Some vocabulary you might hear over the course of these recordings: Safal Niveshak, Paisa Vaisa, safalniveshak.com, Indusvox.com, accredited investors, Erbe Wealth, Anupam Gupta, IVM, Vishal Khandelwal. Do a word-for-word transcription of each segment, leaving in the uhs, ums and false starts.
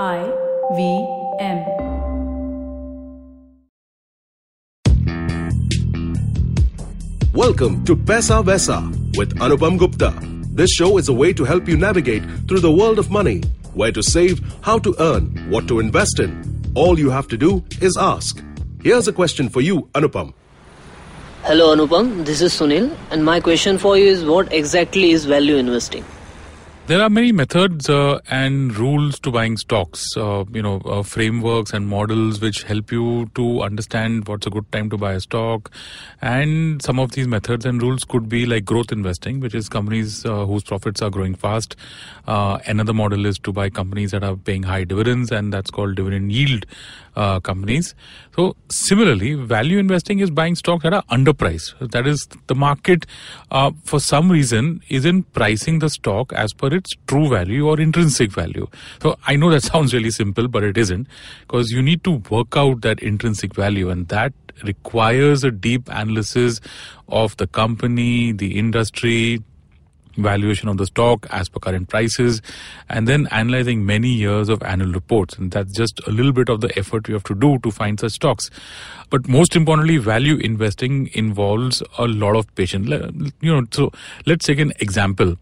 I V M. Welcome to Paisa Vaisa with Anupam Gupta. This show is a way to help you navigate through the world of money, where to save, how to earn, what to invest in. All you have to do is ask. Here's a question for you, Anupam. Hello Anupam, this is Sunil and my question for you is, what exactly is value investing? There are many methods uh, and rules to buying stocks, uh, you know, uh, frameworks and models which help you to understand what's a good time to buy a stock. And some of these methods and rules could be like growth investing, which is companies uh, whose profits are growing fast. Uh, another model is to buy companies that are paying high dividends, and that's called dividend yield uh, companies. So similarly, value investing is buying stocks that are underpriced. That is, the market uh, for some reason isn't pricing the stock as per its true value or intrinsic value. So I know that sounds really simple, but it isn't, because you need to work out that intrinsic value, and that requires a deep analysis of the company, the industry, valuation of the stock as per current prices, and then analyzing many years of annual reports. And that's just a little bit of the effort you have to do to find such stocks. But most importantly, value investing involves a lot of patience. You know, so let's take an example.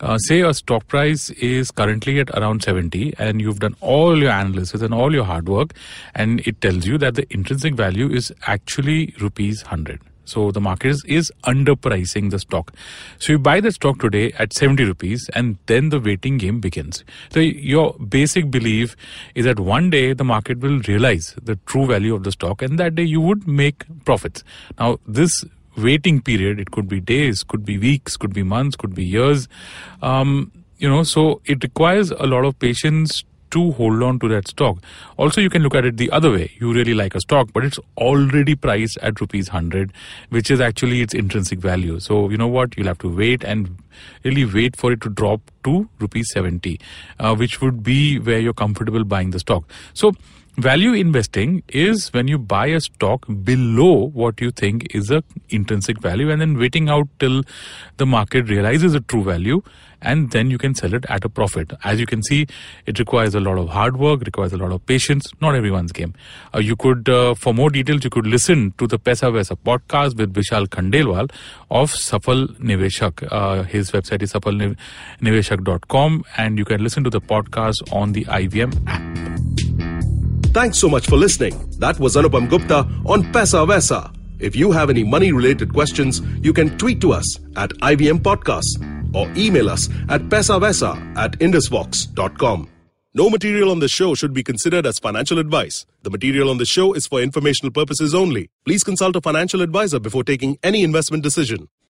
Uh, say a stock price is currently at around seventy, and you've done all your analysis and all your hard work, and it tells you that the intrinsic value is actually rupees one hundred. So the market is, is underpricing the stock. So you buy the stock today at seventy rupees, and then the waiting game begins. So your basic belief is that one day the market will realize the true value of the stock, and that day you would make profits. Now this waiting period, it could be days, could be weeks, could be months, could be years. Um, you know, so it requires a lot of patience to hold on to that stock. Also, you can look at it the other way. You really like a stock, but it's already priced at rupees one hundred, which is actually its intrinsic value. So you know what? You'll have to wait and really wait for it to drop to rupees seventy, uh, which would be where you're comfortable buying the stock. So value investing is when you buy a stock below what you think is a intrinsic value, and then waiting out till the market realizes the true value, and then you can sell it at a profit. As you can see, it requires a lot of hard work, requires a lot of patience. Not everyone's game. Uh, you could, uh, for more details, you could listen to the Paisa Vaisa podcast with Vishal Khandelwal of Safal Niveshak. Uh, his website is safal niveshak dot com, and you can listen to the podcast on the I V M app. Thanks so much for listening. That was Anupam Gupta on Paisa Vaisa. If you have any money-related questions, you can tweet to us at I V M Podcasts or email us at paisavaisa at indusvox dot com. No material on the show should be considered as financial advice. The material on the show is for informational purposes only. Please consult a financial advisor before taking any investment decision.